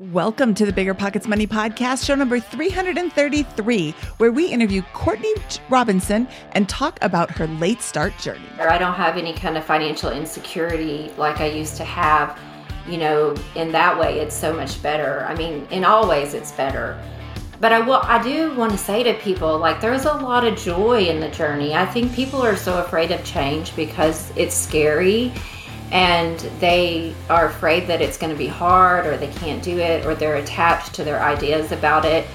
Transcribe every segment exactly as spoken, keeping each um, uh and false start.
Welcome to the Bigger Pockets Money Podcast, show number three hundred thirty-three, where we interview Courtney Robinson and talk about her late start journey. I don't have any kind of financial insecurity like I used to have. You know, in that way, it's so much better. I mean, in all ways, it's better. But I, will, I do want to say to people, like, there's a lot of joy in the journey. I think people are so afraid of change because it's scary. And they are afraid that it's going to be hard, or they can't do it, or they're attached to their ideas about it.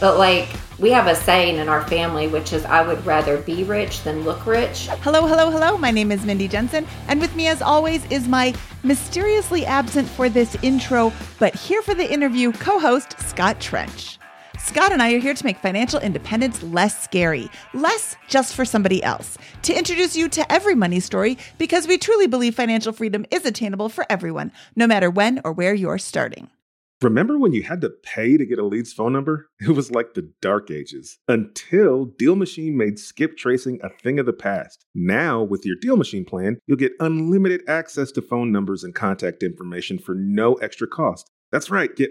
But like, we have a saying in our family, which is, I would rather be rich than look rich. Hello, hello, hello. My name is Mindy Jensen. And with me as always is my mysteriously absent for this intro, but here for the interview, co-host Scott Trench. Scott and I are here to make financial independence less scary, less just for somebody else, to introduce you to every money story, because we truly believe financial freedom is attainable for everyone, no matter when or where you're starting. Remember when you had to pay to get a lead's phone number? It was like the dark ages, until Deal Machine made skip tracing a thing of the past. Now, with your Deal Machine plan, you'll get unlimited access to phone numbers and contact information for no extra cost. That's right. Get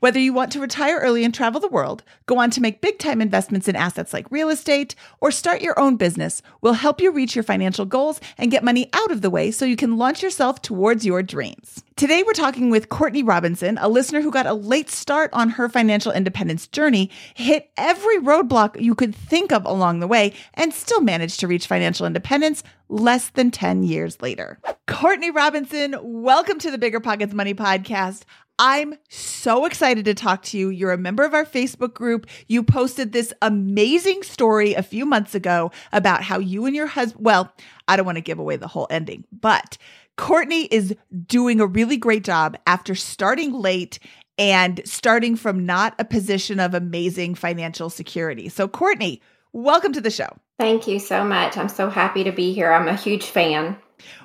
Whether you want to retire early and travel the world, go on to make big-time investments in assets like real estate, or start your own business, we'll help you reach your financial goals and get money out of the way so you can launch yourself towards your dreams. Today, we're talking with Courtney Robinson, a listener who got a late start on her financial independence journey, hit every roadblock you could think of along the way, and still managed to reach financial independence less than ten years later. Courtney Robinson, welcome to the Bigger Pockets Money Podcast. I'm so excited to talk to you. You're a member of our Facebook group. You posted this amazing story a few months ago about how you and your husband, well, I don't want to give away the whole ending, but Courtney is doing a really great job after starting late and starting from not a position of amazing financial security. So Courtney, welcome to the show. Thank you so much. I'm so happy to be here. I'm a huge fan.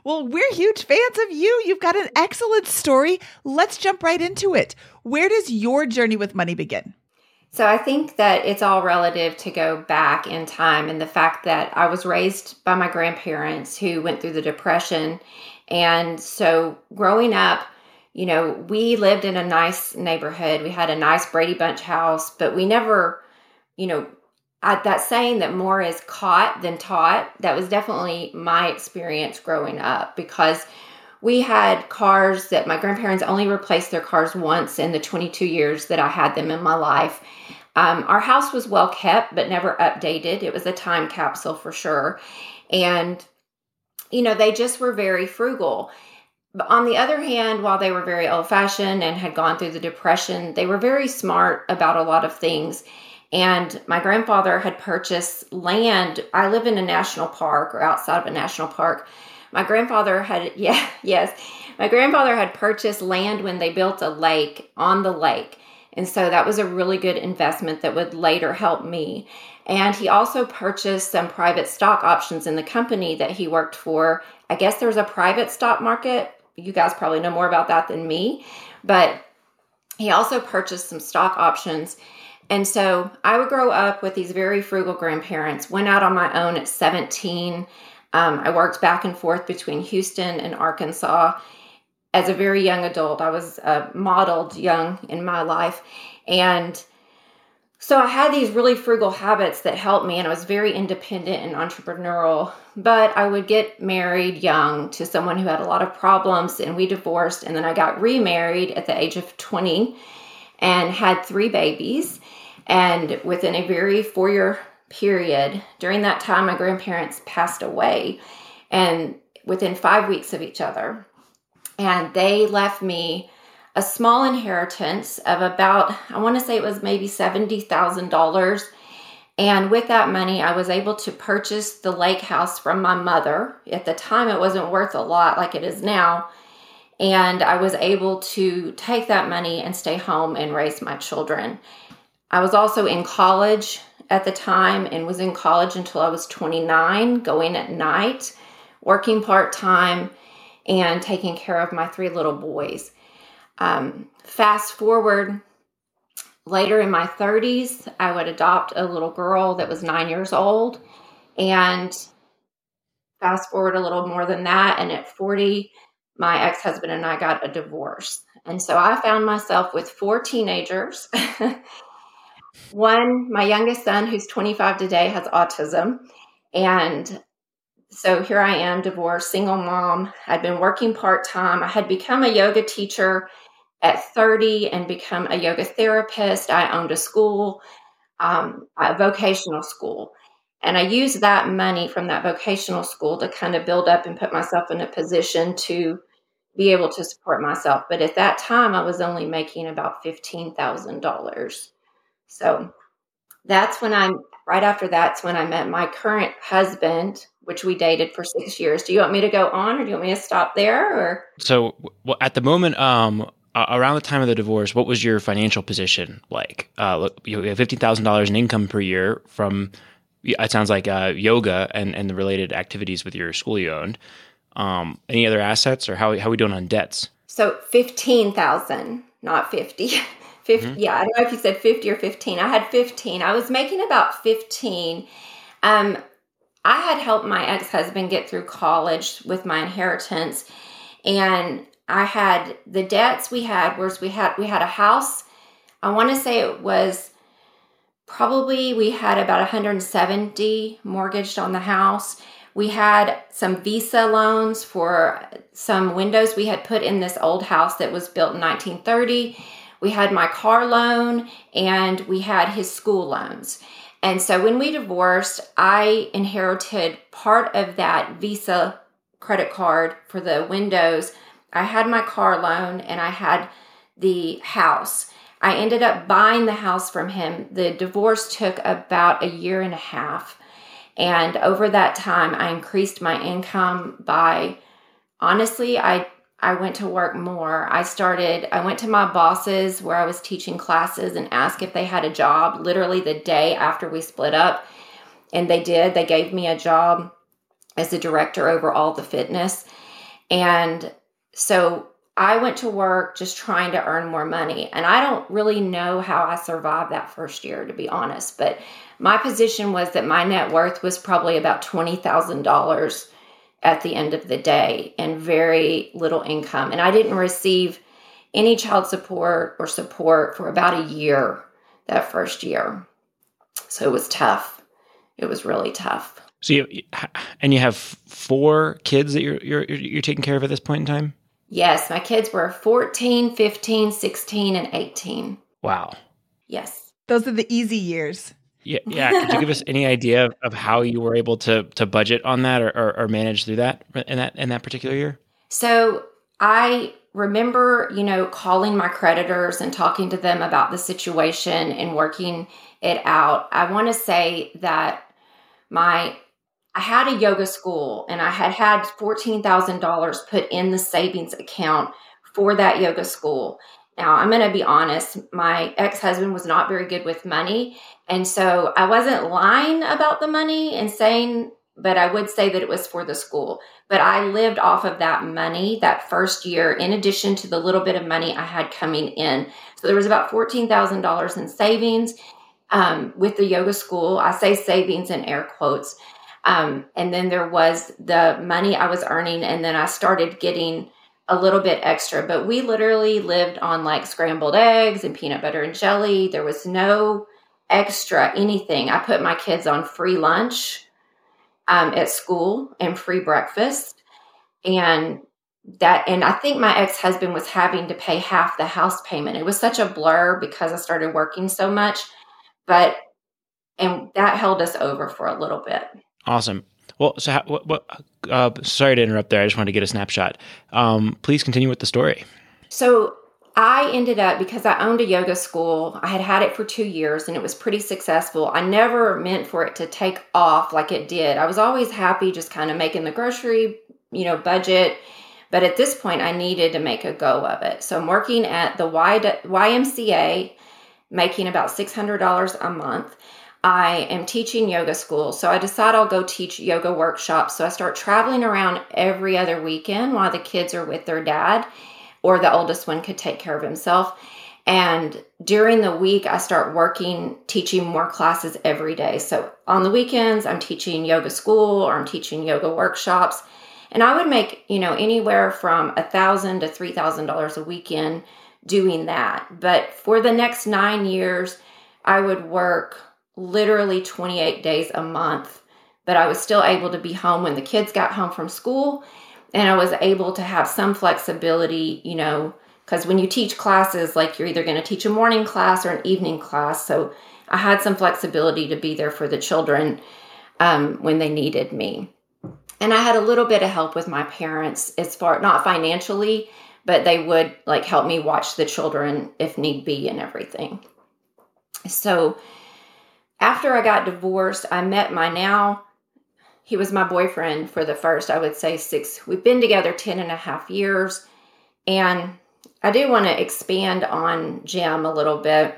Well, we're huge fans of you. You've got an excellent story. Let's jump right into it. Where does your journey with money begin? So I think that it's all relative to go back in time, and the fact that I was raised by my grandparents who went through the Depression. And so growing up, you know, we lived in a nice neighborhood. We had a nice Brady Bunch house, but we never, you know, I, that saying that more is caught than taught, that was definitely my experience growing up, because we had cars that my grandparents only replaced their cars once in the twenty-two years that I had them in my life. Um, our house was well kept, but never updated. It was a time capsule for sure. And, you know, they just were very frugal. But on the other hand, while they were very old-fashioned and had gone through the Depression, they were very smart about a lot of things. And my grandfather had purchased land. I live in a national park, or outside of a national park. My grandfather had, yeah, yes, my grandfather had purchased land when they built a lake on the lake. And so that was a really good investment that would later help me. And he also purchased some private stock options in the company that he worked for. I guess there's a private stock market. You guys probably know more about that than me, but he also purchased some stock options. And so I would grow up with these very frugal grandparents, went out on my own at seventeen. Um, I worked back and forth between Houston and Arkansas as a very young adult. I was uh, modeled young in my life. And so I had these really frugal habits that helped me, and I was very independent and entrepreneurial. But I would get married young to someone who had a lot of problems, and we divorced. And then I got remarried at the age of twenty and had three babies. And within a very four-year period, during that time, my grandparents passed away, and within five weeks of each other. And they left me a small inheritance of about, I want to say it was maybe seventy thousand dollars. And with that money, I was able to purchase the lake house from my mother. At the time, it wasn't worth a lot like it is now. And I was able to take that money and stay home and raise my children. I was also in college at the time, and was in college until I was twenty-nine, going at night, working part-time, and taking care of my three little boys. Um, fast forward, later in my thirties, I would adopt a little girl that was nine years old. And fast forward a little more than that, and at forty, my ex-husband and I got a divorce. And so I found myself with four teenagers. One, my youngest son, who's twenty-five today, has autism. And so here I am, divorced, single mom. I'd been working part-time. I had become a yoga teacher at thirty and become a yoga therapist. I owned a school, um, a vocational school. And I used that money from that vocational school to kind of build up and put myself in a position to be able to support myself. But at that time, I was only making about fifteen thousand dollars. So that's when I'm, right after that's when I met my current husband, which we dated for six years. Do you want me to go on, or do you want me to stop there? Or So well, at the moment, um, around the time of the divorce, what was your financial position like? Uh, you have fifteen thousand dollars in income per year from, it sounds like, uh, yoga and, and the related activities with your school you owned. Um, any other assets, or how, how are we doing on debts? So fifteen thousand, not fifty. fifty, mm-hmm. Yeah, I don't know if you said fifty or fifteen. I had fifteen. I was making about fifteen. Um, I had helped my ex-husband get through college with my inheritance, and I had the debts we had was we had we had a house. I want to say it was probably we had about one hundred seventy mortgaged on the house. We had some Visa loans for some windows we had put in this old house that was built in nineteen thirty. We had my car loan, and we had his school loans. And so when we divorced, I inherited part of that Visa credit card for the windows. I had my car loan, and I had the house. I ended up buying the house from him. The divorce took about a year and a half. And over that time, I increased my income by, honestly, I I went to work more. I started, I went to my bosses where I was teaching classes and asked if they had a job literally the day after we split up. And they did. They gave me a job as the director over all the fitness. And so I went to work just trying to earn more money. And I don't really know how I survived that first year, to be honest. But my position was that my net worth was probably about twenty thousand dollars at the end of the day and very little income. And I didn't receive any child support or support for about a year that first year. So it was tough. It was really tough. So you, and you have four kids that you're, you're, you're taking care of at this point in time? Yes. My kids were fourteen, fifteen, sixteen, and eighteen. Wow. Yes. Those are the easy years. Yeah. Yeah. Could you give us any idea of, of how you were able to to budget on that or, or, or manage through that in that in that particular year? So I remember, you know, calling my creditors and talking to them about the situation and working it out. I want to say that my I had a yoga school and I had had fourteen thousand dollars put in the savings account for that yoga school. Now, I'm going to be honest, my ex-husband was not very good with money. And so I wasn't lying about the money and saying, but I would say that it was for the school. But I lived off of that money that first year, in addition to the little bit of money I had coming in. So there was about fourteen thousand dollars in savings um, with the yoga school. I say savings in air quotes. Um, and then there was the money I was earning, and then I started getting a little bit extra. But we literally lived on like scrambled eggs and peanut butter and jelly. There was no extra anything. I put my kids on free lunch um, at school and free breakfast, and that. And I think my ex-husband was having to pay half the house payment. It was such a blur because I started working so much, but and that held us over for a little bit. Awesome. Well, so how, what, what, uh, sorry to interrupt there. I just wanted to get a snapshot. Um, please continue with the story. So I ended up, because I owned a yoga school, I had had it for two years and it was pretty successful. I never meant for it to take off like it did. I was always happy just kind of making the grocery, you know, budget. But at this point, I needed to make a go of it. So I'm working at the Y M C A, making about six hundred dollars a month. I am teaching yoga school, so I decide I'll go teach yoga workshops. So I start traveling around every other weekend while the kids are with their dad, or the oldest one could take care of himself. And during the week, I start working, teaching more classes every day. So on the weekends, I'm teaching yoga school or I'm teaching yoga workshops. And I would make, you know, anywhere from one thousand dollars to three thousand dollars a weekend doing that. But for the next nine years, I would work literally twenty-eight days a month, but I was still able to be home when the kids got home from school, and I was able to have some flexibility, you know, because when you teach classes, like you're either going to teach a morning class or an evening class, so I had some flexibility to be there for the children um, when they needed me. And I had a little bit of help with my parents, as far, not financially, but they would like help me watch the children if need be and everything. So after I got divorced, I met my now, he was my boyfriend for the first, I would say six, we've been together ten and a half years. And I do want to expand on Jim a little bit.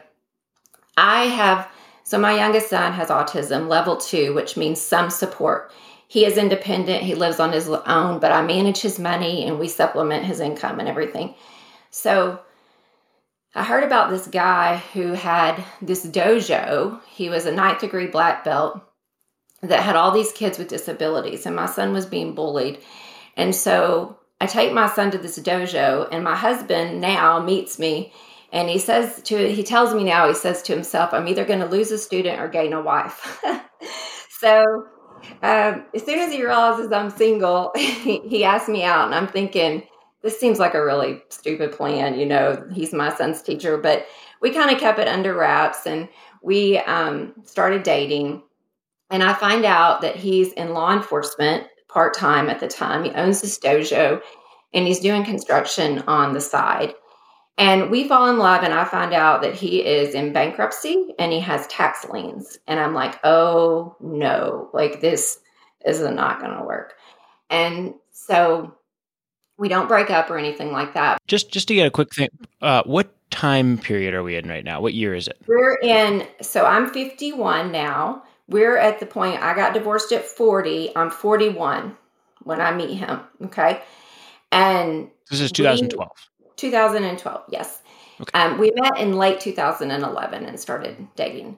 I have, so my youngest son has autism level two, which means some support. He is independent. He lives on his own, but I manage his money and we supplement his income and everything. So I heard about this guy who had this dojo. He was a ninth degree black belt that had all these kids with disabilities, and my son was being bullied. And so I take my son to this dojo, and my husband now meets me, and he says to, he tells me now, he says to himself, I'm either going to lose a student or gain a wife. So um, as soon as he realizes I'm single, he, he asked me out, and I'm thinking, this seems like a really stupid plan, you know, he's my son's teacher, but we kind of kept it under wraps, and we um, started dating, and I find out that he's in law enforcement part-time at the time. He owns this dojo, and he's doing construction on the side, and we fall in love, and I find out that he is in bankruptcy, and he has tax liens, and I'm like, oh, no, like, this is not going to work, and so we don't break up or anything like that. Just just to get a quick thing, uh, what time period are we in right now? What year is it? We're in, so I'm fifty-one now. We're at the point, I got divorced at forty. I'm forty-one when I meet him, okay? And this is two thousand twelve. We, two thousand twelve, yes. Okay. Um, we met in late two thousand eleven and started dating.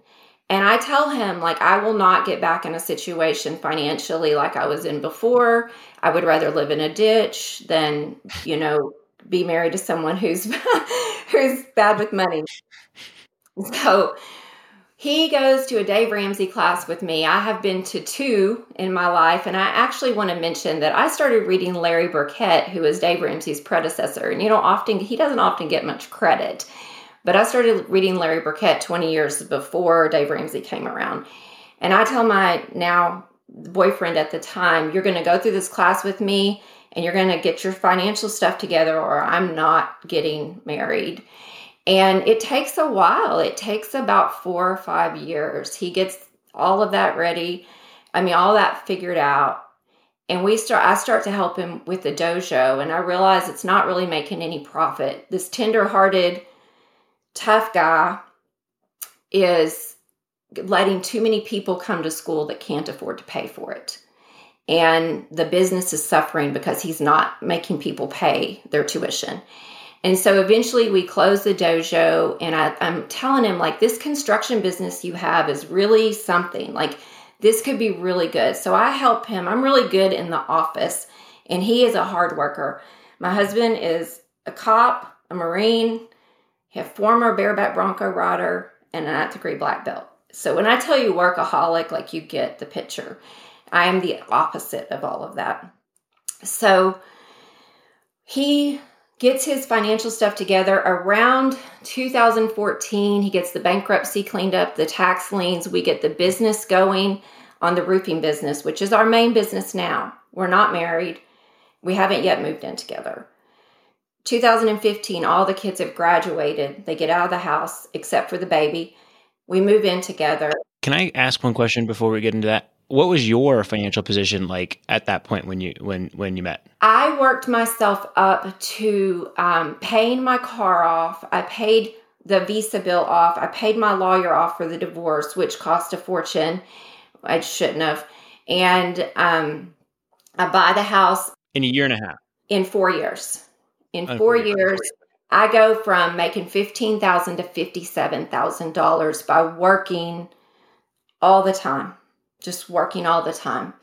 And I tell him, like, I will not get back in a situation financially like I was in before. I would rather live in a ditch than, you know, be married to someone who's who's bad with money. So he goes to a Dave Ramsey class with me. I have been to two in my life. And I actually want to mention that I started reading Larry Burkett, who is Dave Ramsey's predecessor. And, you know, often he doesn't often get much credit. But I started reading Larry Burkett twenty years before Dave Ramsey came around. And I tell my now boyfriend at the time, you're going to go through this class with me and you're going to get your financial stuff together or I'm not getting married. And it takes a while. It takes about four or five years. He gets all of that ready. I mean, all that figured out. And we start. I start to help him with the dojo. And I realize it's not really making any profit. This tender-hearted tough guy is letting too many people come to school that can't afford to pay for it. And the business is suffering because he's not making people pay their tuition. And so eventually we close the dojo and I, I'm telling him, like, this construction business you have is really something. Like, this could be really good. So I help him. I'm really good in the office and he is a hard worker. My husband is a cop, a Marine, a former bareback Bronco rider, and a ninth degree black belt. So when I tell you workaholic, like, you get the picture. I am the opposite of all of that. So he gets his financial stuff together. Around two thousand fourteen, he gets the bankruptcy cleaned up, the tax liens. We get the business going on the roofing business, which is our main business now. We're not married. We haven't yet moved in together. two thousand fifteen, all the kids have graduated. They get out of the house, except for the baby. We move in together. Can I ask one question before we get into that? What was your financial position like at that point when you when when you met? I worked myself up to um, paying my car off. I paid the visa bill off. I paid my lawyer off for the divorce, which cost a fortune. I shouldn't have. And um, I buy the house. In a year and a half? In four years. In four years, I go from making fifteen thousand dollars to fifty-seven thousand dollars by working all the time, just working all the time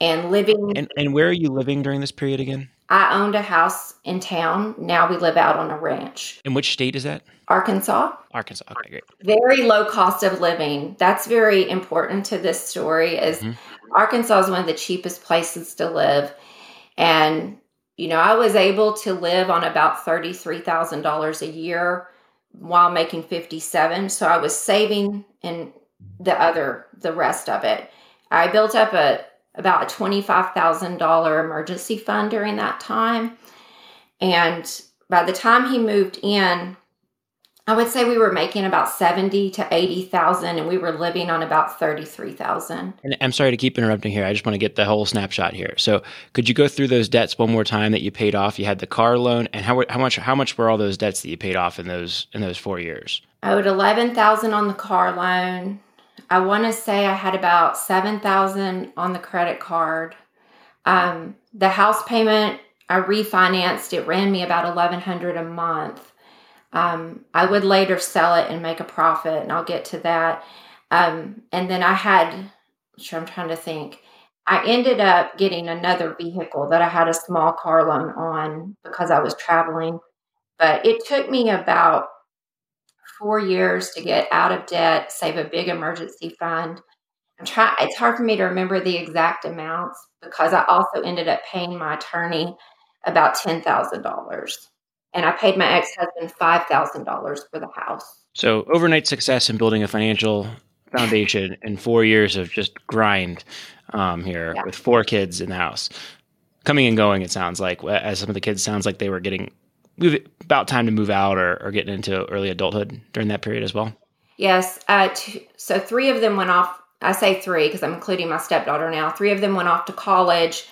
and living. And, and where are you living during this period again? I owned a house in town. Now we live out on a ranch. In which state is that? Arkansas. Arkansas. Okay, great. Very low cost of living. That's very important to this story is mm-hmm. Arkansas is one of the cheapest places to live. And you know, I was able to live on about thirty-three thousand dollars a year while making fifty-seven. So I was saving in the other, the rest of it. I built up a about a twenty-five thousand dollars emergency fund during that time. And by the time he moved in, I would say we were making about seventy to eighty thousand and we were living on about thirty-three thousand. And I'm sorry to keep interrupting here. I just want to get the whole snapshot here. So could you go through those debts one more time that you paid off? You had the car loan and how how much how much were all those debts that you paid off in those in those four years? I owed eleven thousand on the car loan. I want to say I had about seven thousand on the credit card. Um, the house payment, I refinanced. It ran me about eleven hundred a month. Um, I would later sell it and make a profit, and I'll get to that. Um, and then I had, sure, I'm trying to think. I ended up getting another vehicle that I had a small car loan on because I was traveling. But it took me about four years to get out of debt, save a big emergency fund. I'm trying. It's hard for me to remember the exact amounts because I also ended up paying my attorney about ten thousand dollars. And I paid my ex-husband five thousand dollars for the house. So overnight success in building a financial foundation and four years of just grind um, here yeah. with four kids in the house. Coming and going, it sounds like, as some of the kids sounds like they were getting about time to move out or, or getting into early adulthood during that period as well. Yes. Uh, t- so three of them went off. I say three because I'm including my stepdaughter now. Three of them went off to college.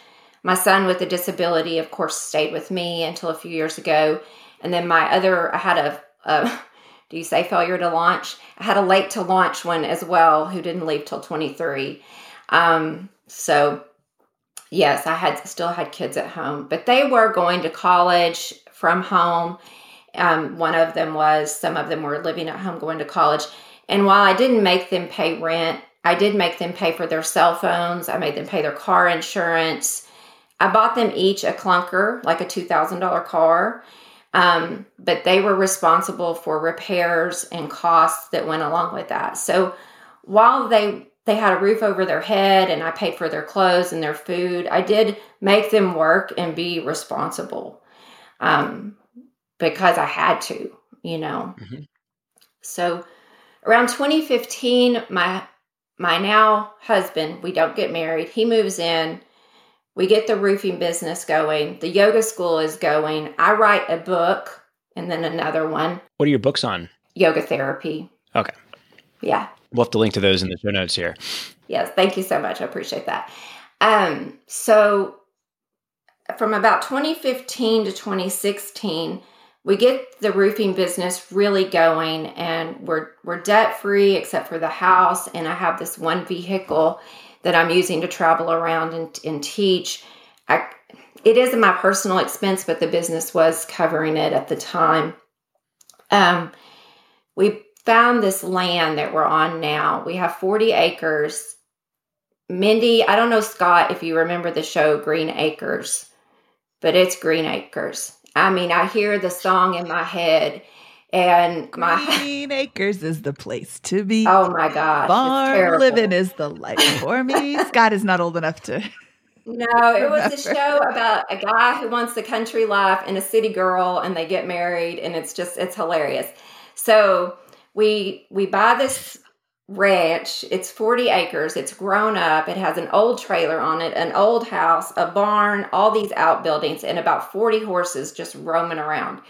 My son with a disability, of course, stayed with me until a few years ago. And then my other, I had a, a, do you say failure to launch? I had a late to launch one as well who didn't leave till twenty-three. Um, so Yes, I had still had kids at home, but they were going to college from home. Um, one of them was, some of them were living at home, going to college. And while I didn't make them pay rent, I did make them pay for their cell phones. I made them pay their car insurance. I bought them each a clunker, like a two thousand dollars car. Um, but they were responsible for repairs and costs that went along with that. So while they they had a roof over their head and I paid for their clothes and their food, I did make them work and be responsible um, because I had to, you know. Mm-hmm. So around twenty fifteen, my my now husband, we don't get married, he moves in. We get the roofing business going. The yoga school is going. I write a book and then another one. What are your books on? Yoga therapy. Okay. Yeah. We'll have to link to those in the show notes here. Yes. Thank you so much. I appreciate that. Um, so from about twenty fifteen to twenty sixteen, we get the roofing business really going and we're, we're debt free except for the house. And I have this one vehicle that I'm using to travel around and, and teach. I, it isn't my personal expense, but the business was covering it at the time. Um, we found this land that we're on now. We have forty acres. Mindy, I don't know, Scott, if you remember the show Green Acres, but it's Green Acres. I mean, I hear the song in my head. And my Green Acres is the place to be. Oh my gosh. Farm living is the life for me. Scott is not old enough to. No, remember. It was a show about a guy who wants the country life and a city girl and they get married and it's just, it's hilarious. So we, we buy this ranch. It's forty acres. It's grown up. It has an old trailer on it, an old house, a barn, all these outbuildings and about forty horses just roaming around.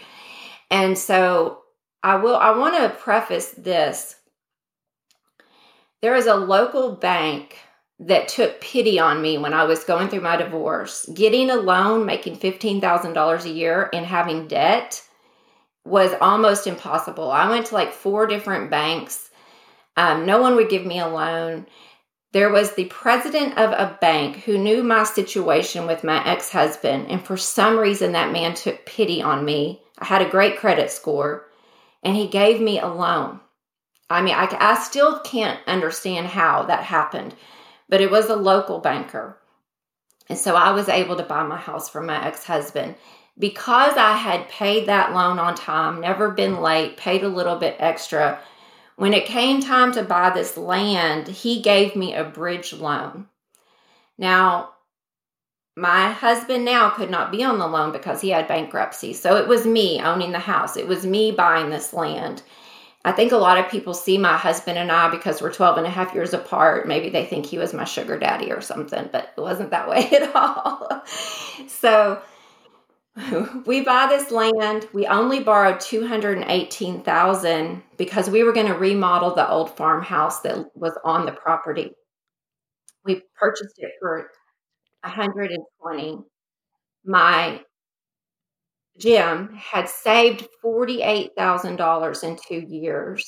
And so I will, I want to preface this. There is a local bank that took pity on me when I was going through my divorce. Getting a loan, making fifteen thousand dollars a year and having debt was almost impossible. I went to like four different banks. Um, no one would give me a loan. There was the president of a bank who knew my situation with my ex-husband. And for some reason, that man took pity on me. I had a great credit score. And he gave me a loan. I mean, I, I still can't understand how that happened, but it was a local banker. And so I was able to buy my house from my ex-husband because I had paid that loan on time, never been late, paid a little bit extra. When it came time to buy this land, he gave me a bridge loan. Now, my husband now could not be on the loan because he had bankruptcy. So it was me owning the house. It was me buying this land. I think a lot of people see my husband and I because we're twelve and a half years apart. Maybe they think he was my sugar daddy or something, but it wasn't that way at all. So we buy this land. We only borrowed two hundred eighteen thousand dollars because we were going to remodel the old farmhouse that was on the property. We purchased it for one hundred twenty. My Jim had saved forty-eight thousand dollars in two years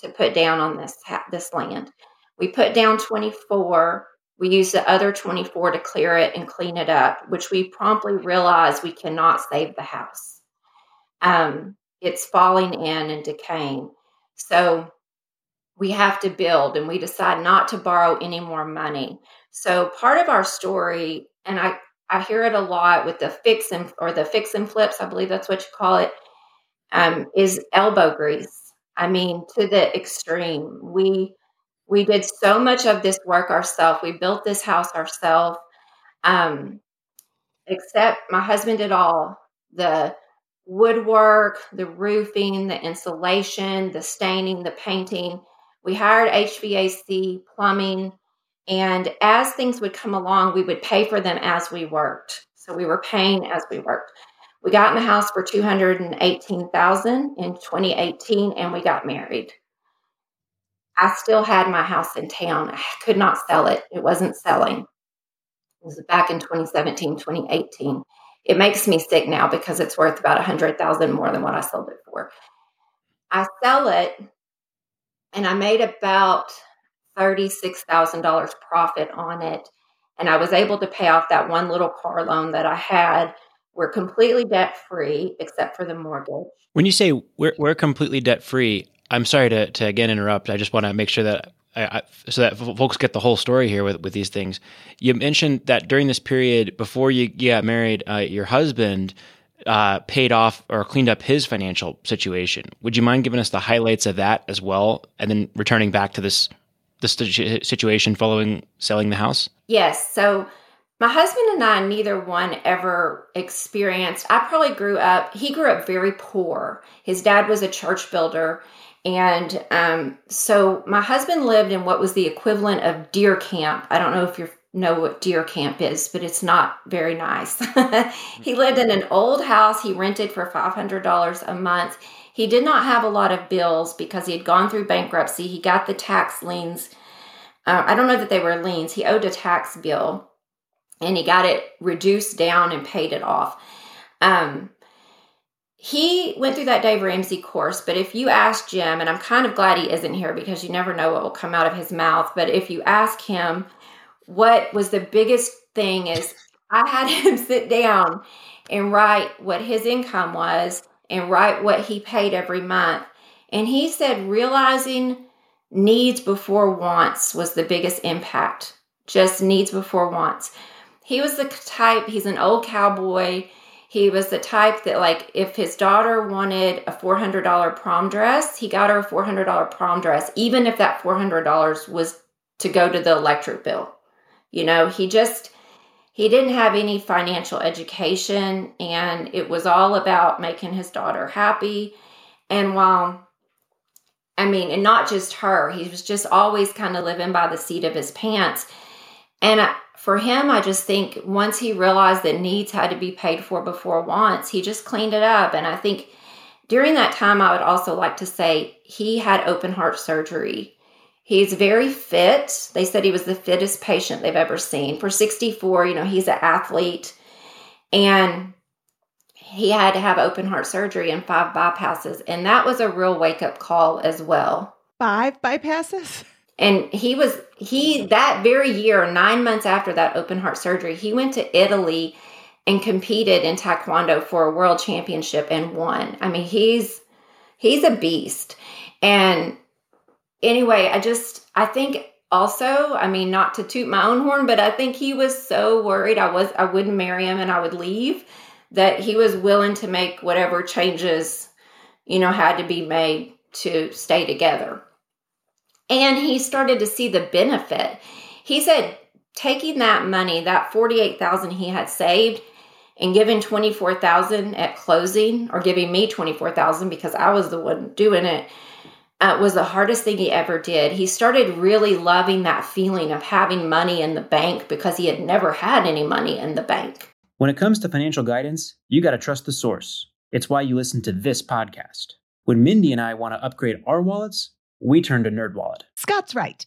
to put down on this this land. We put down twenty-four. We used the other twenty-four to clear it and clean it up, which we promptly realized we cannot save the house. Um, it's falling in and decaying. So we have to build, and we decide not to borrow any more money. So part of our story, and I, I hear it a lot with the fix and or the fix and flips, I believe that's what you call it, um, is elbow grease. I mean, to the extreme. We we did so much of this work ourselves. We built this house ourselves. Um, except my husband did all the woodwork, the roofing, the insulation, the staining, the painting. We hired H V A C, plumbing. And as things would come along, we would pay for them as we worked. So we were paying as we worked. We got in the house for two hundred eighteen thousand dollars in twenty eighteen, and we got married. I still had my house in town. I could not sell it. It wasn't selling. It was back in twenty seventeen, twenty eighteen. It makes me sick now because it's worth about one hundred thousand dollars more than what I sold it for. I sell it, and I made about thirty-six thousand dollars profit on it. And I was able to pay off that one little car loan that I had. We're completely debt-free except for the mortgage. When you say we're we're completely debt-free, I'm sorry to, to again interrupt. I just want to make sure that I, I, so that folks get the whole story here with, with these things. You mentioned that during this period before you, you got married, uh, your husband uh, paid off or cleaned up his financial situation. Would you mind giving us the highlights of that as well, and then returning back to this this situation following selling the house? Yes. So my husband and I, neither one ever experienced, I probably grew up, he grew up very poor. His dad was a church builder. And um, so my husband lived in what was the equivalent of deer camp. I don't know if you know what deer camp is, but it's not very nice. He lived in an old house he rented for five hundred dollars a month. He did not have a lot of bills because he had gone through bankruptcy. He got the tax liens. Uh, I don't know that they were liens. He owed a tax bill. And he got it reduced down and paid it off. Um, he went through that Dave Ramsey course, but if you ask Jim, and I'm kind of glad he isn't here because you never know what will come out of his mouth, but if you ask him what was the biggest thing is I had him sit down and write what his income was and write what he paid every month. And he said realizing needs before wants was the biggest impact, just needs before wants. He was the type, he's an old cowboy. He was the type that, like, if his daughter wanted a four hundred dollars prom dress, he got her a four hundred dollars prom dress, even if that four hundred dollars was to go to the electric bill. You know, he just, he didn't have any financial education, and it was all about making his daughter happy. And while, I mean, and not just her, he was just always kind of living by the seat of his pants. And I, For him, I just think once he realized that needs had to be paid for before wants, he just cleaned it up. And I think during that time, I would also like to say he had open heart surgery. He's very fit. They said he was the fittest patient they've ever seen. For sixty-four, you know, he's an athlete. And he had to have open heart surgery and five bypasses. And that was a real wake-up call as well. Five bypasses? And he was, he, that very year, nine months after that open heart surgery, he went to Italy and competed in Taekwondo for a world championship and won. I mean, he's, he's a beast. And anyway, I just, I think also, I mean, not to toot my own horn, but I think he was so worried I was, I wouldn't marry him and I would leave that he was willing to make whatever changes, you know, had to be made to stay together. And he started to see the benefit. He said taking that money, that forty-eight thousand dollars he had saved, and giving twenty-four thousand dollars at closing, or giving me twenty-four thousand dollars because I was the one doing it, uh, was the hardest thing he ever did. He started really loving that feeling of having money in the bank because he had never had any money in the bank. When it comes to financial guidance, you got to trust the source. It's why you listen to this podcast. When Mindy and I want to upgrade our wallets, we turn to NerdWallet. Scott's right.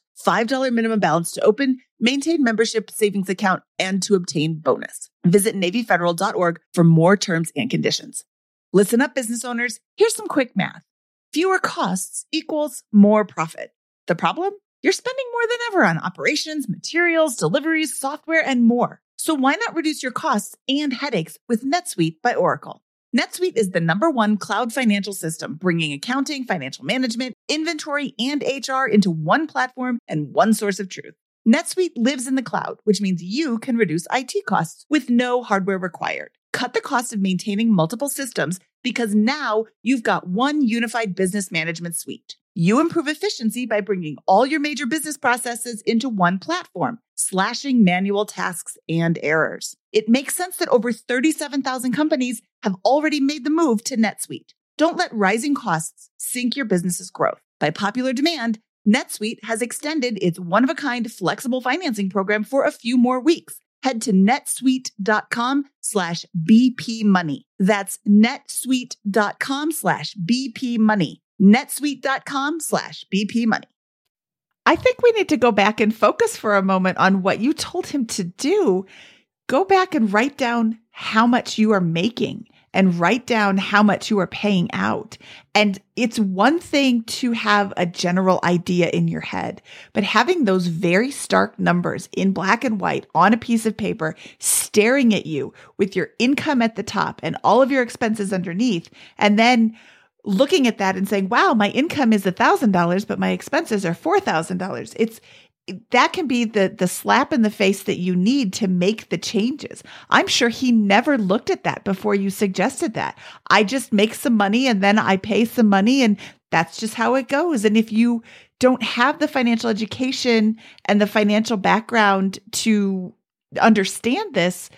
five dollars minimum balance to open, maintain membership savings account, and to obtain bonus. Visit navy federal dot org for more terms and conditions. Listen up, business owners. Here's some quick math. Fewer costs equals more profit. The problem? You're spending more than ever on operations, materials, deliveries, software, and more. So why not reduce your costs and headaches with NetSuite by Oracle? NetSuite is the number one cloud financial system, bringing accounting, financial management, inventory, and H R into one platform and one source of truth. NetSuite lives in the cloud, which means you can reduce I T costs with no hardware required. Cut the cost of maintaining multiple systems because now you've got one unified business management suite. You improve efficiency by bringing all your major business processes into one platform, slashing manual tasks and errors. It makes sense that over thirty-seven thousand companies have already made the move to NetSuite. Don't let rising costs sink your business's growth. By popular demand, NetSuite has extended its one-of-a-kind flexible financing program for a few more weeks. Head to netsuite dot com slash b p money. That's netsuite dot com slash b p money. netsuite dot com slash b p money. I think we need to go back and focus for a moment on what you told him to do. Go back and write down how much you are making and write down how much you are paying out. And it's one thing to have a general idea in your head, but having those very stark numbers in black and white on a piece of paper, staring at you with your income at the top and all of your expenses underneath, and then looking at that and saying, wow, my income is one thousand dollars, but my expenses are four thousand dollars. It's That can be the the slap in the face that you need to make the changes. I'm sure he never looked at that before you suggested that. I just make some money and then I pay some money and that's just how it goes. And if you don't have the financial education and the financial background to understand this,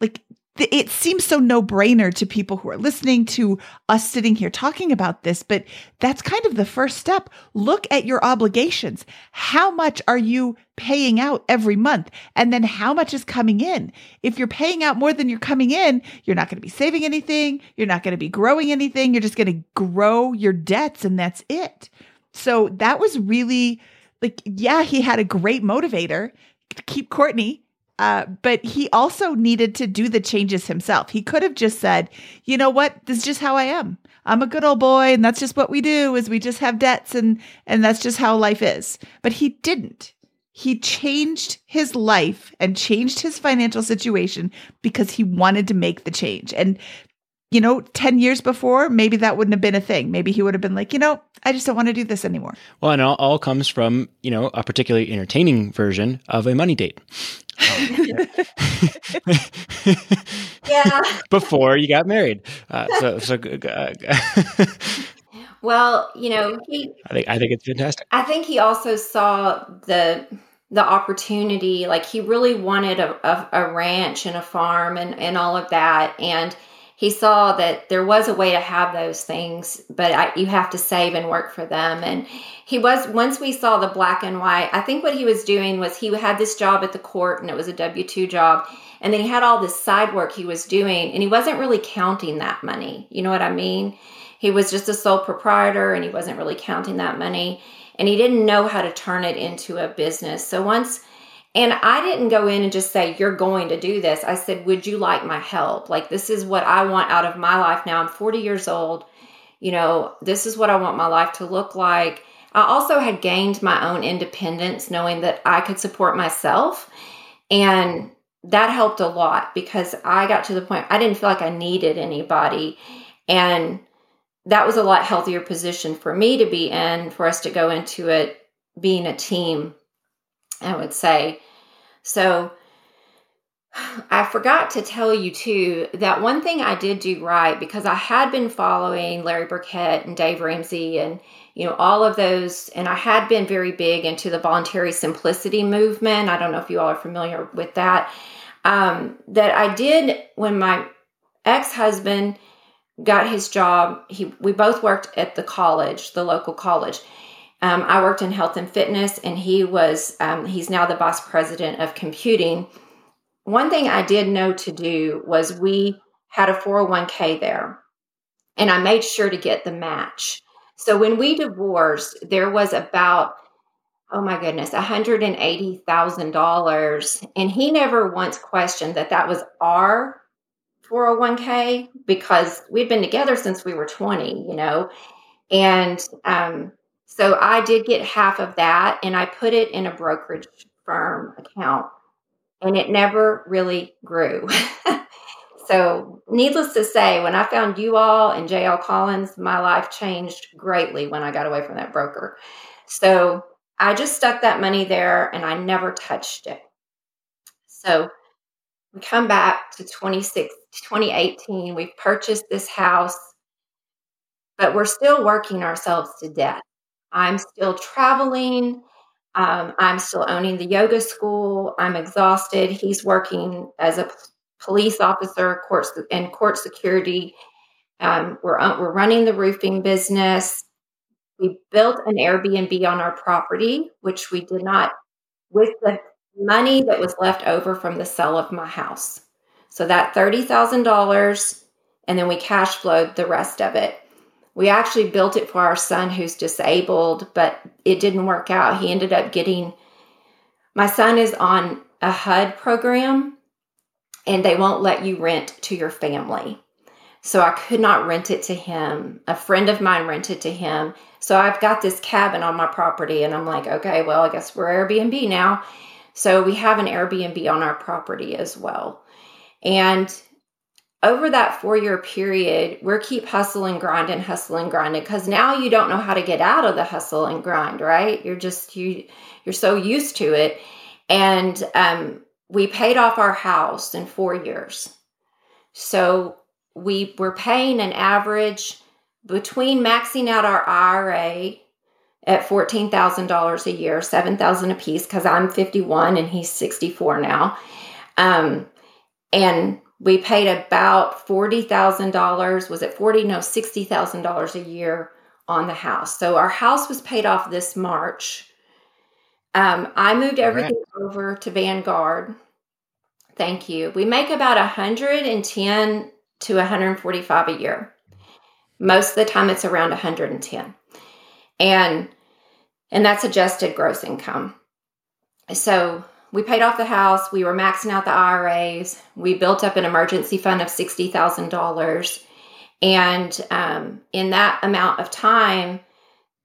like it seems so no-brainer to people who are listening to us sitting here talking about this, but that's kind of the first step. Look at your obligations. How much are you paying out every month? And then how much is coming in? If you're paying out more than you're coming in, you're not going to be saving anything. You're not going to be growing anything. You're just going to grow your debts and that's it. So that was really like, yeah, he had a great motivator. Keep Courtney. Uh, but he also needed to do the changes himself. He could have just said, you know what, this is just how I am. I'm a good old boy. And that's just what we do is we just have debts and, and that's just how life is. But he didn't. He changed his life and changed his financial situation because he wanted to make the change. And, you know, ten years before, maybe that wouldn't have been a thing. Maybe he would have been like, you know, I just don't want to do this anymore. Well, and all, all comes from, you know, a particularly entertaining version of a money date. Yeah. Before you got married. Uh, so, so uh, well, you know, he, I think I think it's fantastic. I think he also saw the the opportunity. Like he really wanted a, a, a ranch and a farm and, and all of that, and he saw that there was a way to have those things, but I, you have to save and work for them. And he was, once we saw the black and white, I think what he was doing was he had this job at the court and it was a W two job. And then he had all this side work he was doing and he wasn't really counting that money. You know what I mean? He was just a sole proprietor and he wasn't really counting that money. and he didn't know how to turn it into a business. So once, and I didn't go in and just say, you're going to do this. I said, would you like my help? Like, this is what I want out of my life. Now I'm forty years old. You know, this is what I want my life to look like. I also had gained my own independence, knowing that I could support myself. And that helped a lot, because I got to the point I didn't feel like I needed anybody. And that was a lot healthier position for me to be in, for us to go into it being a team, I would say. So I forgot to tell you too, that one thing I did do right, because I had been following Larry Burkett and Dave Ramsey and, you know, all of those. And I had been very big into the voluntary simplicity movement. I don't know if you all are familiar with that, um, that I did when my ex-husband got his job. He, we both worked at the college, the local college. Um, I worked in health and fitness, and he was, um, he's now the vice president of computing. One thing I did know to do was we had a four oh one k there, and I made sure to get the match. So when we divorced, there was about, oh my goodness, one hundred eighty thousand dollars. And he never once questioned that that was our four oh one k, because we'd been together since we were twenty, you know? And um, so I did get half of that, and I put it in a brokerage firm account. And it never really grew. So needless to say, when I found you all and J L. Collins, my life changed greatly when I got away from that broker. So I just stuck that money there, and I never touched it. So we come back to twenty eighteen. We've purchased this house, but we're still working ourselves to death. I'm still traveling. Um, I'm still owning the yoga school. I'm exhausted. He's working as a p- police officer, court and court security. Um, we're we're running the roofing business. We built an Airbnb on our property, which we did not with the money that was left over from the sale of my house. So that thirty thousand dollars, and then we cash flowed the rest of it. We actually built it for our son who's disabled, but it didn't work out. He ended up getting, my son is on a H U D program, and they won't let you rent to your family. So I could not rent it to him. A friend of mine rented to him. So I've got this cabin on my property, and I'm like, okay, well, I guess we're Airbnb now. So we have an Airbnb on our property as well. And over that four-year period, we're keep hustling, grinding, hustling, grinding, because now you don't know how to get out of the hustle and grind, right? You're just, you, you're so used to it. And um, we paid off our house in four years. So we were paying an average between maxing out our I R A at fourteen thousand dollars a year, seven thousand dollars a piece, because I'm fifty-one and he's sixty-four now. Um, and we paid about forty thousand dollars, was it forty? No, sixty thousand dollars a year on the house. So our house was paid off this March. Um, I moved everything right over to Vanguard. Thank you. We make about one hundred ten to one hundred forty-five a year. Most of the time it's around one hundred ten. And, and that's adjusted gross income. So we paid off the house. We were maxing out the I R As. We built up an emergency fund of sixty thousand dollars. And um, in that amount of time,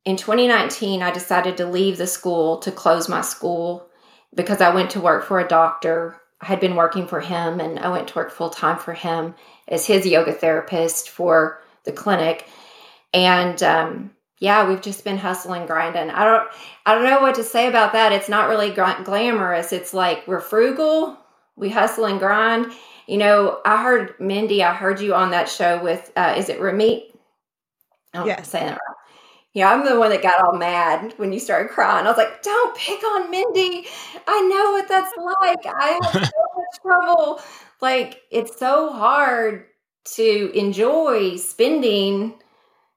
in twenty nineteen, I decided to leave the school, to close my school, because I went to work for a doctor. I had been working for him, and I went to work full-time for him as his yoga therapist for the clinic. And um yeah, we've just been hustling, grinding. I don't, I don't know what to say about that. It's not really gr- glamorous. It's like we're frugal, we hustle and grind. You know, I heard Mindy. I heard you on that show with, uh, is it Ramit? I don't know if I'm saying that right. Yeah, I'm the one that got all mad when you started crying. I was like, "Don't pick on Mindy. I know what that's like. I have so much trouble. Like, it's so hard to enjoy spending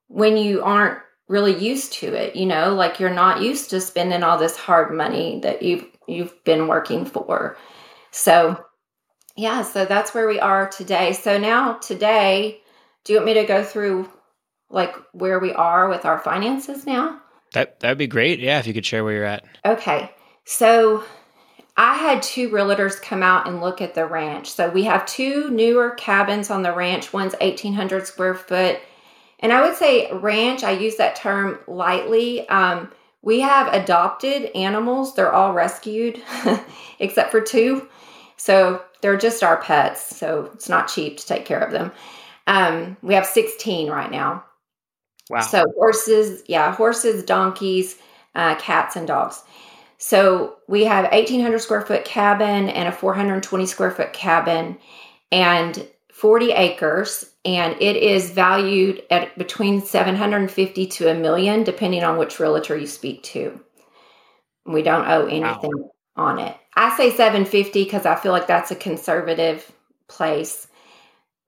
when you aren't really used to it, you know, like you're not used to spending all this hard money that you've, you've been working for." So yeah, so that's where we are today. So now today, do you want me to go through like where we are with our finances now? That that'd be great. Yeah, if you could share where you're at. Okay. So I had two realtors come out and look at the ranch. So we have two newer cabins on the ranch. One's eighteen hundred square foot. And I would say ranch, I use that term lightly. Um, we have adopted animals. They're all rescued except for two. So they're just our pets. So it's not cheap to take care of them. Um, we have sixteen right now. Wow. So horses, yeah, horses, donkeys, uh, cats, and dogs. So we have eighteen hundred square foot cabin and a four hundred twenty square foot cabin and forty acres. And it is valued at between seven hundred fifty to a million, depending on which realtor you speak to. We don't owe anything wow. on it. I say seven fifty because I feel like that's a conservative place.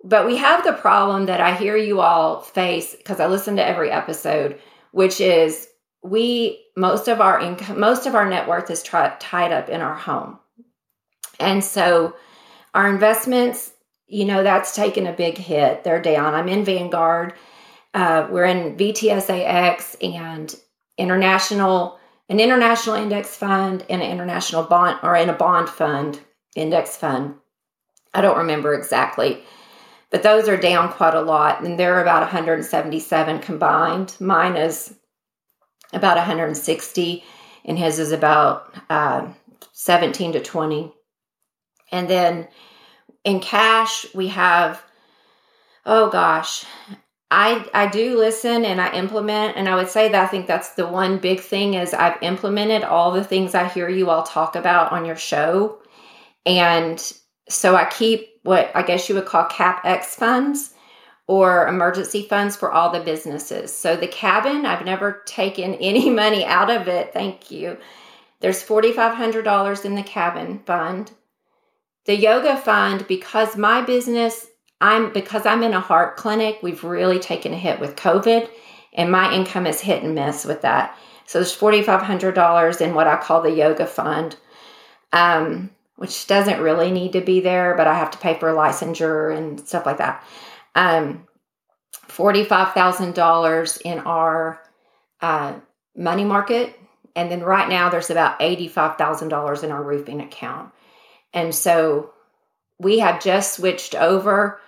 But we have the problem that I hear you all face because I listen to every episode, which is we most of our income, most of our net worth is tri- tied up in our home, and so our investments, you know, that's taken a big hit. They're down. I'm in Vanguard. Uh, we're in V T S A X and international, an international index fund, and an international bond, or in a bond fund, index fund. I don't remember exactly. But those are down quite a lot, and they're about one hundred seventy-seven combined. Mine is about one hundred sixty, and his is about uh, seventeen to twenty. And then in cash, we have, oh gosh, I I do listen and I implement, and I would say that I think that's the one big thing is I've implemented all the things I hear you all talk about on your show, and so I keep what I guess you would call CapEx funds or emergency funds for all the businesses. So the cabin, I've never taken any money out of it. Thank you. There's four thousand five hundred dollars in the cabin fund. The yoga fund, because my business, I'm because I'm in a heart clinic, we've really taken a hit with COVID, and my income is hit and miss with that. So there's four thousand five hundred dollars in what I call the yoga fund. Um, which doesn't really need to be there, but I have to pay for licensure and stuff like that. Um, forty-five thousand dollars in our uh, money market. And then right now there's about eighty-five thousand dollars in our roofing account. And so we have just switched over,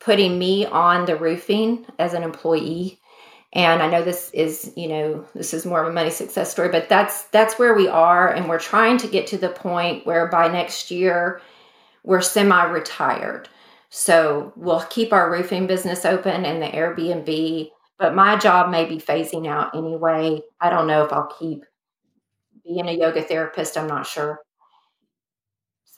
putting me on the roofing as an employee. And I know this is, you know, this is more of a money success story, but that's that's where we are. And we're trying to get to the point where by next year, we're semi-retired. So we'll keep our roofing business open and the Airbnb, but my job may be phasing out anyway. I don't know if I'll keep being a yoga therapist. I'm not sure.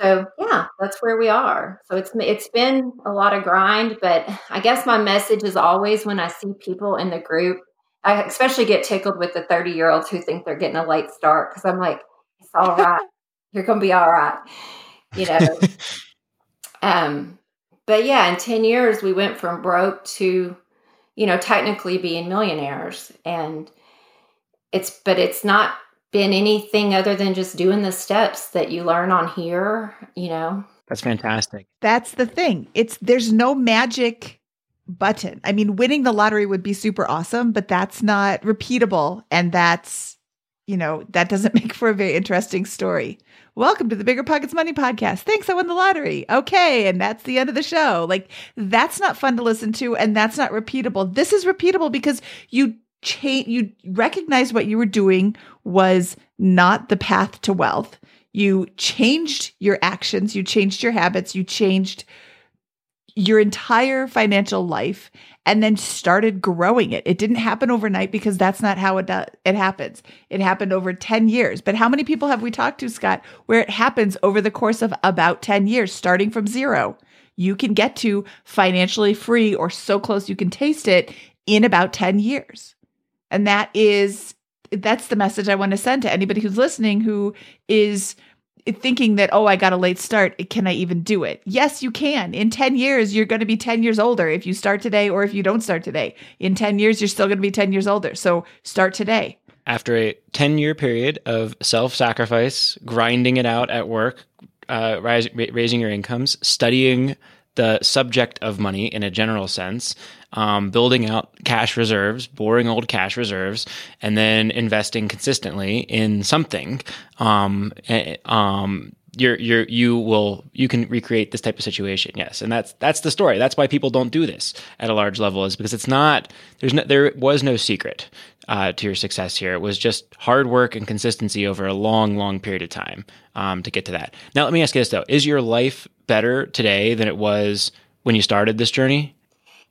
So yeah, that's where we are. So it's it's been a lot of grind, but I guess my message is always when I see people in the group, I especially get tickled with the thirty-year-olds who think they're getting a late start because I'm like, it's all right. You're going to be all right, you know. um, but yeah, in ten years, we went from broke to, you know, technically being millionaires, and it's but it's not been anything other than just doing the steps that you learn on here, you know? That's fantastic. That's the thing. It's there's no magic button. I mean, winning the lottery would be super awesome, but that's not repeatable. And that's, you know, that doesn't make for a very interesting story. Welcome to the Bigger Pockets Money Podcast. Thanks, I won the lottery. Okay, and that's the end of the show. Like, that's not fun to listen to, and that's not repeatable. This is repeatable because you Cha- you recognized what you were doing was not the path to wealth. You changed your actions, you changed your habits, you changed your entire financial life, and then started growing it. It didn't happen overnight because that's not how it do- it happens. It happened over ten years. But how many people have we talked to, Scott, where it happens over the course of about ten years, starting from zero? You can get to financially free or so close you can taste it in about ten years. And that is, that's the message I want to send to anybody who's listening who is thinking that, oh, I got a late start. Can I even do it? Yes, you can. In ten years, you're going to be ten years older if you start today or if you don't start today. In ten years, you're still going to be ten years older. So start today. After a ten-year period of self-sacrifice, grinding it out at work, uh, rise, raising your incomes, studying the subject of money in a general sense, um, building out cash reserves, boring old cash reserves, and then investing consistently in something, um, um, you're, you're, you will, you can recreate this type of situation. Yes. And that's, that's the story. That's why people don't do this at a large level, is because it's not, there's no, there was no secret, uh, to your success here. It was just hard work and consistency over a long, long period of time, um, to get to that. Now, let me ask you this though. Is your life better today than it was when you started this journey?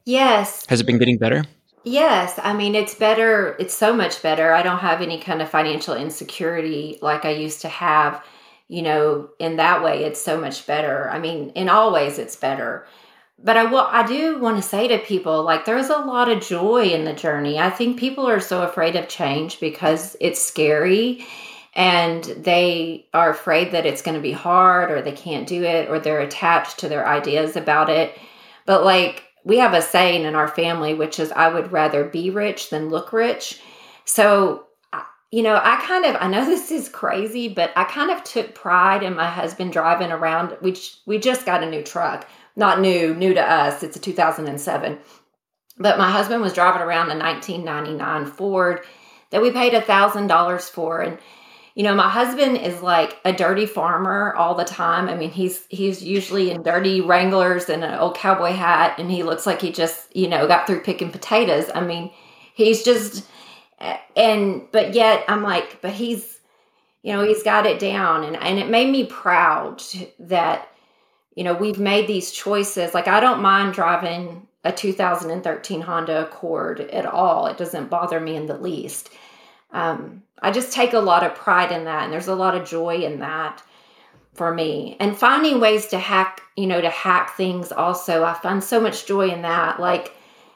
Yes. Has it been getting better? Yes. I mean, it's better. It's so much better. I don't have any kind of financial insecurity like I used to have. You know, in that way, it's so much better. I mean, in all ways, it's better. But I will, I do want to say to people, like, there's a lot of joy in the journey. I think people are so afraid of change because it's scary, and they are afraid that it's going to be hard, or they can't do it, or they're attached to their ideas about it. But like, we have a saying in our family, which is, I would rather be rich than look rich. So, you know, I kind of, I know this is crazy, but I kind of took pride in my husband driving around. We, we just got a new truck, not new, new to us. It's a two thousand seven, but my husband was driving around a nineteen ninety-nine Ford that we paid a thousand dollars for. And, you know, my husband is like a dirty farmer all the time. I mean, he's, he's usually in dirty Wranglers and an old cowboy hat. And he looks like he just, you know, got through picking potatoes. I mean, he's just, And, but yet I'm like, but he's, you know, he's got it down. And, and it made me proud that, you know, we've made these choices. Like, I don't mind driving a two thousand thirteen Honda Accord at all. It doesn't bother me in the least. Um, I just take a lot of pride in that. And there's a lot of joy in that for me, and finding ways to hack, you know, to hack things. Also, I find so much joy in that. Like,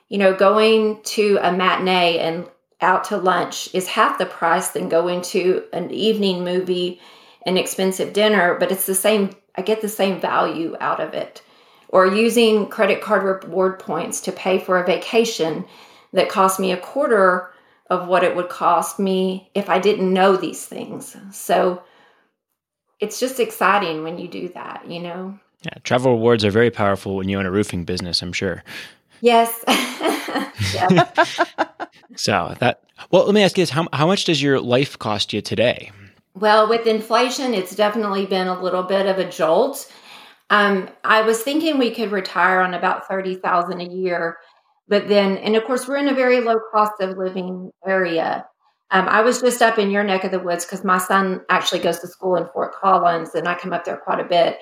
you know, going to a matinee and out to lunch is half the price than going to an evening movie, an expensive dinner, but it's the same. I get the same value out of it. Or using credit card reward points to pay for a vacation that cost me a quarter of what it would cost me if I didn't know these things. So it's just exciting when you do that, you know? Yeah, travel rewards are very powerful when you own a roofing business, I'm sure. Yes. Yes. So that, well, let me ask you this. How, how much does your life cost you today? Well, with inflation, it's definitely been a little bit of a jolt. Um, I was thinking we could retire on about thirty thousand dollars a year, but then, and of course, we're in a very low cost of living area. Um, I was just up in your neck of the woods because my son actually goes to school in Fort Collins, and I come up there quite a bit.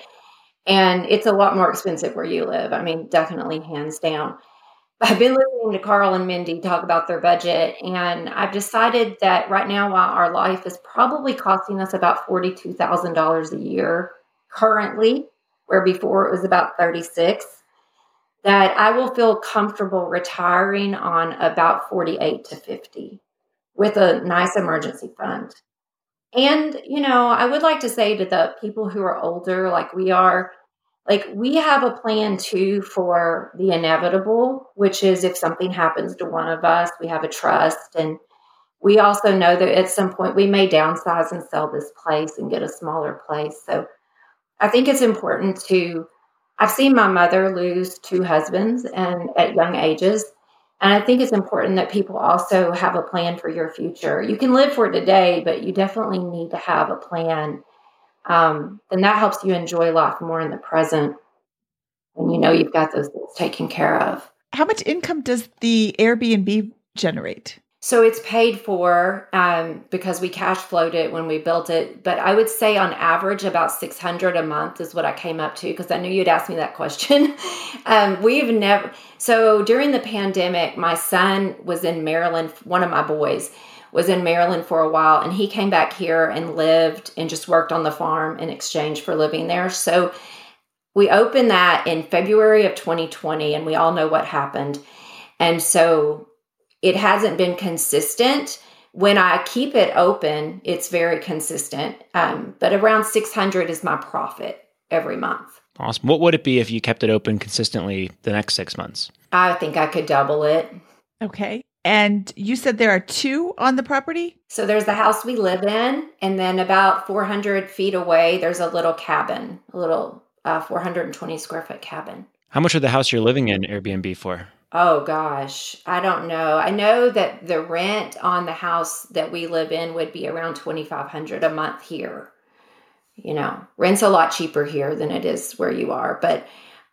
And it's a lot more expensive where you live. I mean, definitely, hands down. I've been listening to Carl and Mindy talk about their budget, and I've decided that right now, while our life is probably costing us about forty-two thousand dollars a year currently, where before it was about thirty-six, that I will feel comfortable retiring on about forty-eight to fifty with a nice emergency fund. And, you know, I would like to say to the people who are older, like we are, like, we have a plan too for the inevitable, which is if something happens to one of us, we have a trust. And we also know that at some point we may downsize and sell this place and get a smaller place. So I think it's important to, I've seen my mother lose two husbands and at young ages. And I think it's important that people also have a plan for your future. You can live for today, but you definitely need to have a plan. Um, and that helps you enjoy life more in the present when you know you've got those things taken care of. How much income does the Airbnb generate? So it's paid for um, because we cash flowed it when we built it. But I would say on average about six hundred dollars a month is what I came up to, because I knew you'd ask me that question. um, we've never, so during the pandemic, my son was in Maryland, one of my boys was in Maryland for a while, and he came back here and lived and just worked on the farm in exchange for living there. So we opened that in February of twenty twenty, and we all know what happened. And so it hasn't been consistent. When I keep it open, it's very consistent. Um, but around six hundred is my profit every month. Awesome. What would it be if you kept it open consistently the next six months? I think I could double it. Okay. And you said there are two on the property? So there's the house we live in, and then about four hundred feet away, there's a little cabin, a little uh, four hundred twenty square foot cabin. How much of the house you're living in Airbnb for? Oh, gosh. I don't know. I know that the rent on the house that we live in would be around twenty-five hundred dollars a month here. You know, rent's a lot cheaper here than it is where you are. But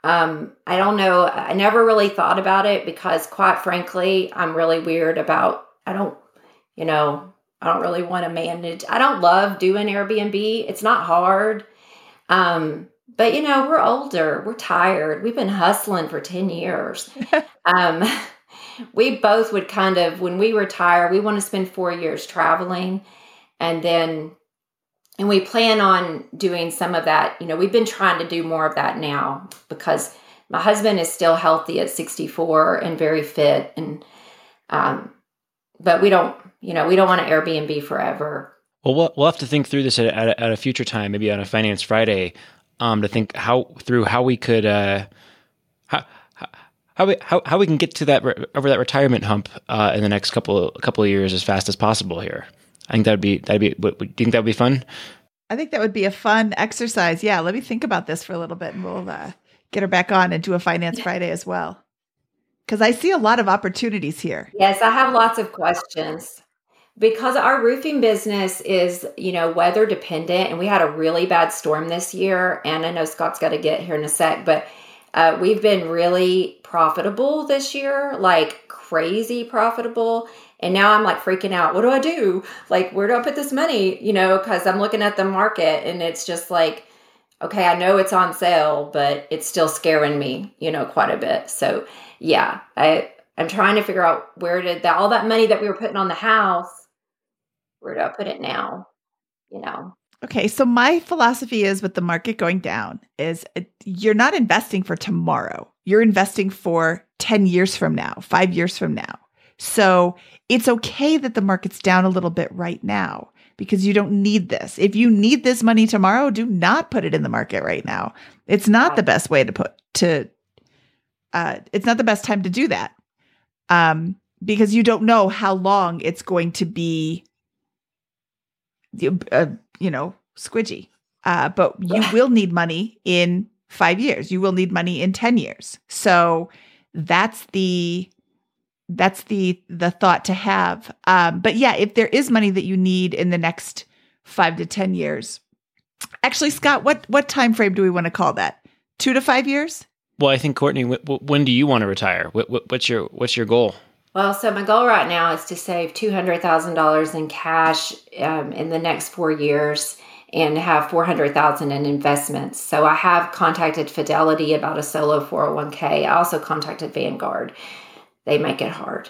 um, I don't know. I never really thought about it because, quite frankly, I'm really weird about, I don't, you know, I don't really want to manage. I don't love doing Airbnb. It's not hard. Um, but, you know, we're older. We're tired. We've been hustling for ten years. um, we both would kind of, when we retire, we want to spend four years traveling. And then, and we plan on doing some of that. You know, we've been trying to do more of that now because my husband is still healthy at sixty-four and very fit. And, um, but we don't, you know, we don't want to Airbnb forever. Well, we'll have to think through this at a, at a future time, maybe on a Finance Friday, um, to think how through how we could uh, how, how we how, how we can get to that over that retirement hump uh, in the next couple couple of years as fast as possible. Here, I think that'd be that'd be. Do you think that would be fun? I think that would be a fun exercise. Yeah, let me think about this for a little bit, and we'll uh, get her back on and do a Finance Friday as well. Because I see a lot of opportunities here. Yes, I have lots of questions. Because our roofing business is, you know, weather dependent, and we had a really bad storm this year. And I know Scott's got to get here in a sec, but uh, we've been really profitable this year, like crazy profitable. And now I'm like freaking out. What do I do? Like, where do I put this money? You know, because I'm looking at the market and it's just like, okay, I know it's on sale, but it's still scaring me, you know, quite a bit. So yeah, I, I'm trying to figure out where did that, all that money that we were putting on the house, where do I put it now? You know? Okay. So my philosophy is with the market going down is it, you're not investing for tomorrow. You're investing for ten years from now, five years from now. So it's okay that the market's down a little bit right now because you don't need this. If you need this money tomorrow, do not put it in the market right now. It's not the best way to put to, uh, it's not the best time to do that. Um, because you don't know how long it's going to be Uh, you know, squidgy. Uh, but you will need money in five years. You will need money in ten years. So that's the that's the the thought to have. Um, but yeah, if there is money that you need in the next five to ten years, actually, Scott, what what time frame do we want to call that? Two to five years? Well, I think Courtney, w- w- when do you want to retire? What, what, what's your what's your goal? Well, so my goal right now is to save two hundred thousand dollars in cash um, in the next four years and have four hundred thousand dollars in investments. So I have contacted Fidelity about a solo four oh one k. I also contacted Vanguard. They make it hard.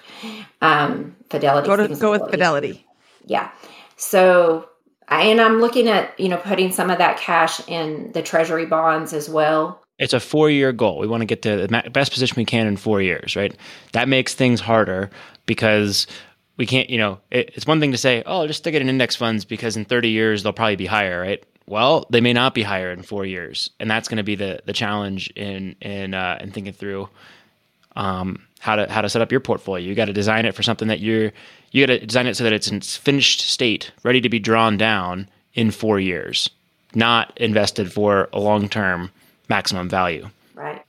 Um, Fidelity. Go, to, go with Fidelity. Yeah. So, I, and I'm looking at, you know, putting some of that cash in the treasury bonds as well. It's a four-year goal. We want to get to the best position we can in four years, right? That makes things harder because we can't, you know, it, it's one thing to say, oh, just stick it in index funds because in thirty years, they'll probably be higher, right? Well, they may not be higher in four years. And that's going to be the the challenge in in, uh, in thinking through um, how to how to set up your portfolio. You got to design it for something that you're, you got to design it so that it's in its finished state, ready to be drawn down in four years, not invested for a long-term maximum value. Right.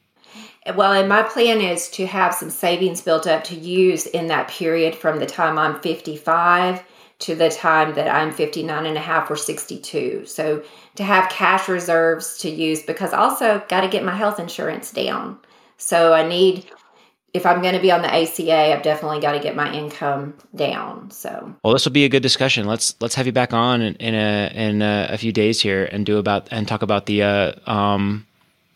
Well, and my plan is to have some savings built up to use in that period from the time I'm fifty-five to the time that I'm fifty-nine and a half or sixty-two. So to have cash reserves to use, because I also got to get my health insurance down. So I need, if I'm going to be on the A C A, I've definitely got to get my income down. So, well, this will be a good discussion. Let's let's have you back on in, in a in a, a few days here and do about and talk about the uh, um.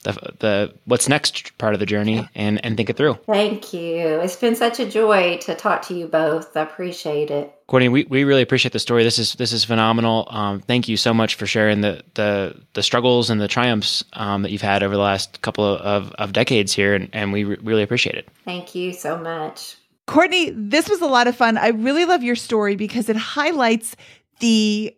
The, the what's next part of the journey and, and think it through. Thank you. It's been such a joy to talk to you both. I appreciate it. Courtney, we, we really appreciate the story. This is this is phenomenal. Um, thank you so much for sharing the the, the struggles and the triumphs um, that you've had over the last couple of, of, of decades here, and, and we re- really appreciate it. Thank you so much. Courtney, this was a lot of fun. I really love your story because it highlights the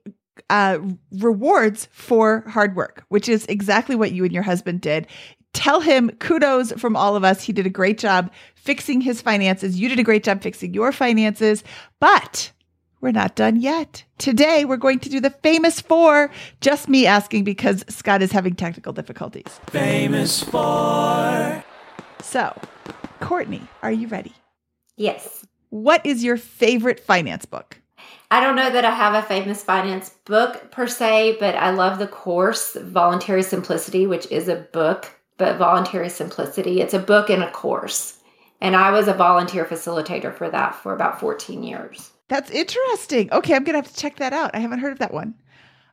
Uh, rewards for hard work, which is exactly what you and your husband did. Tell him kudos from all of us. He did a great job fixing his finances. You did a great job fixing your finances, but we're not done yet. Today, we're going to do the famous four, just me asking because Scott is having technical difficulties. Famous four. So, Courtney, are you ready? Yes. What is your favorite finance book? I don't know that I have a famous finance book per se, but I love the course Voluntary Simplicity, which is a book, but Voluntary Simplicity, it's a book and a course. And I was a volunteer facilitator for that for about fourteen years. That's interesting. Okay, I'm going to have to check that out. I haven't heard of that one.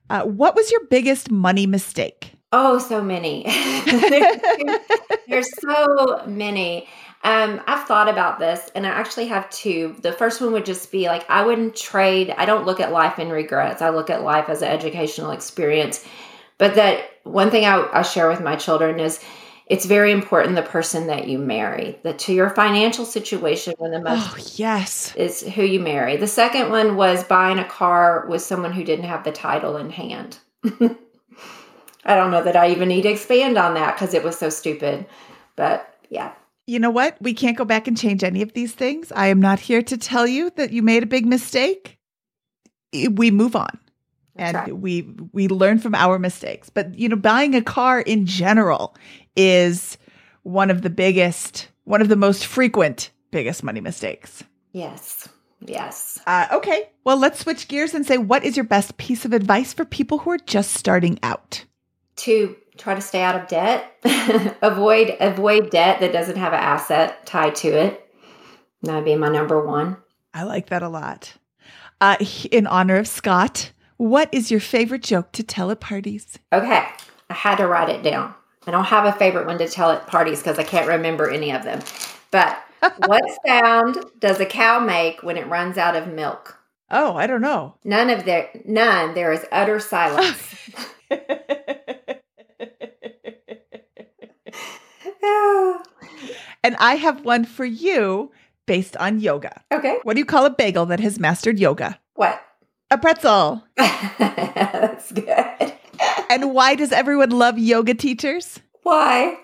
Uh, what was your biggest money mistake? Oh, so many. There's so many. Um, I've thought about this, and I actually have two. The first one would just be like, I wouldn't trade. I don't look at life in regrets. I look at life as an educational experience. But that one thing I, I share with my children is it's very important the person that you marry, that to your financial situation when the most oh, yes. is who you marry. The second one was buying a car with someone who didn't have the title in hand. I don't know that I even need to expand on that because it was so stupid. But yeah. You know what? We can't go back and change any of these things. I am not here to tell you that you made a big mistake. We move on. That's and right. we we learn from our mistakes. But, you know, buying a car in general is one of the biggest, one of the most frequent biggest money mistakes. Yes. Yes. Uh, okay. Well, let's switch gears and say, what is your best piece of advice for people who are just starting out? To try to stay out of debt, avoid avoid debt that doesn't have an asset tied to it. That would be my number one. I like that a lot. Uh, in honor of Scott, what is your favorite joke to tell at parties? Okay, I had to write it down. I don't have a favorite one to tell at parties because I can't remember any of them. But what sound does a cow make when it runs out of milk? Oh, I don't know. None of their, none. There is utter silence. And I have one for you based on yoga. Okay. What do you call a bagel that has mastered yoga? What? A pretzel. That's good. And why does everyone love yoga teachers? Why?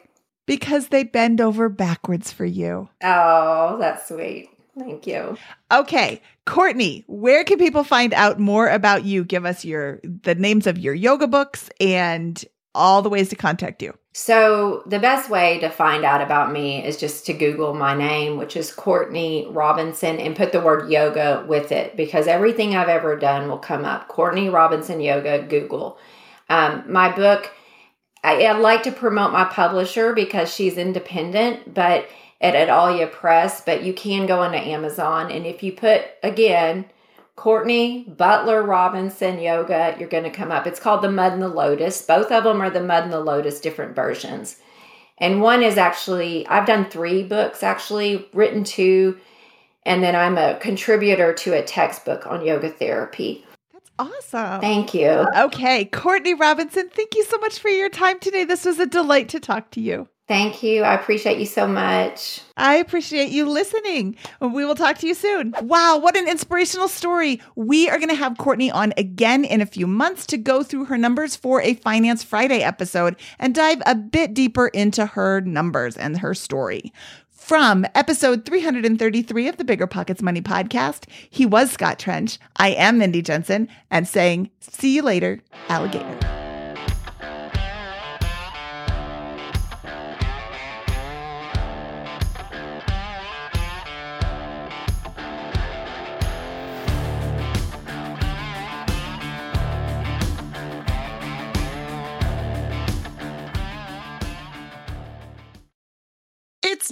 Because they bend over backwards for you. Oh, that's sweet. Thank you. Okay. Courtney, where can people find out more about you? Give us your the names of your yoga books and all the ways to contact you. So the best way to find out about me is just to Google my name, which is Courtney Robinson, and put the word yoga with it because everything I've ever done will come up. Courtney Robinson Yoga, Google. Um, my book, I, I like to promote my publisher because she's independent, but at Adalia Press, but you can go into Amazon. And if you put, again, Courtney Butler Robinson Yoga, you're going to come up. It's called The Mud and the Lotus. Both of them are The Mud and the Lotus, different versions. And one is actually, I've done three books actually, written two, and then I'm a contributor to a textbook on yoga therapy. Awesome. Thank you. Okay. Courtney Robinson, thank you so much for your time today. This was a delight to talk to you. Thank you. I appreciate you so much. I appreciate you listening. We will talk to you soon. Wow, what an inspirational story. We are going to have Courtney on again in a few months to go through her numbers for a Finance Friday episode and dive a bit deeper into her numbers and her story. From episode three hundred thirty-three of the Bigger Pockets Money Podcast, he was Scott Trench. I am Mindy Jensen and saying, see you later, alligator. It's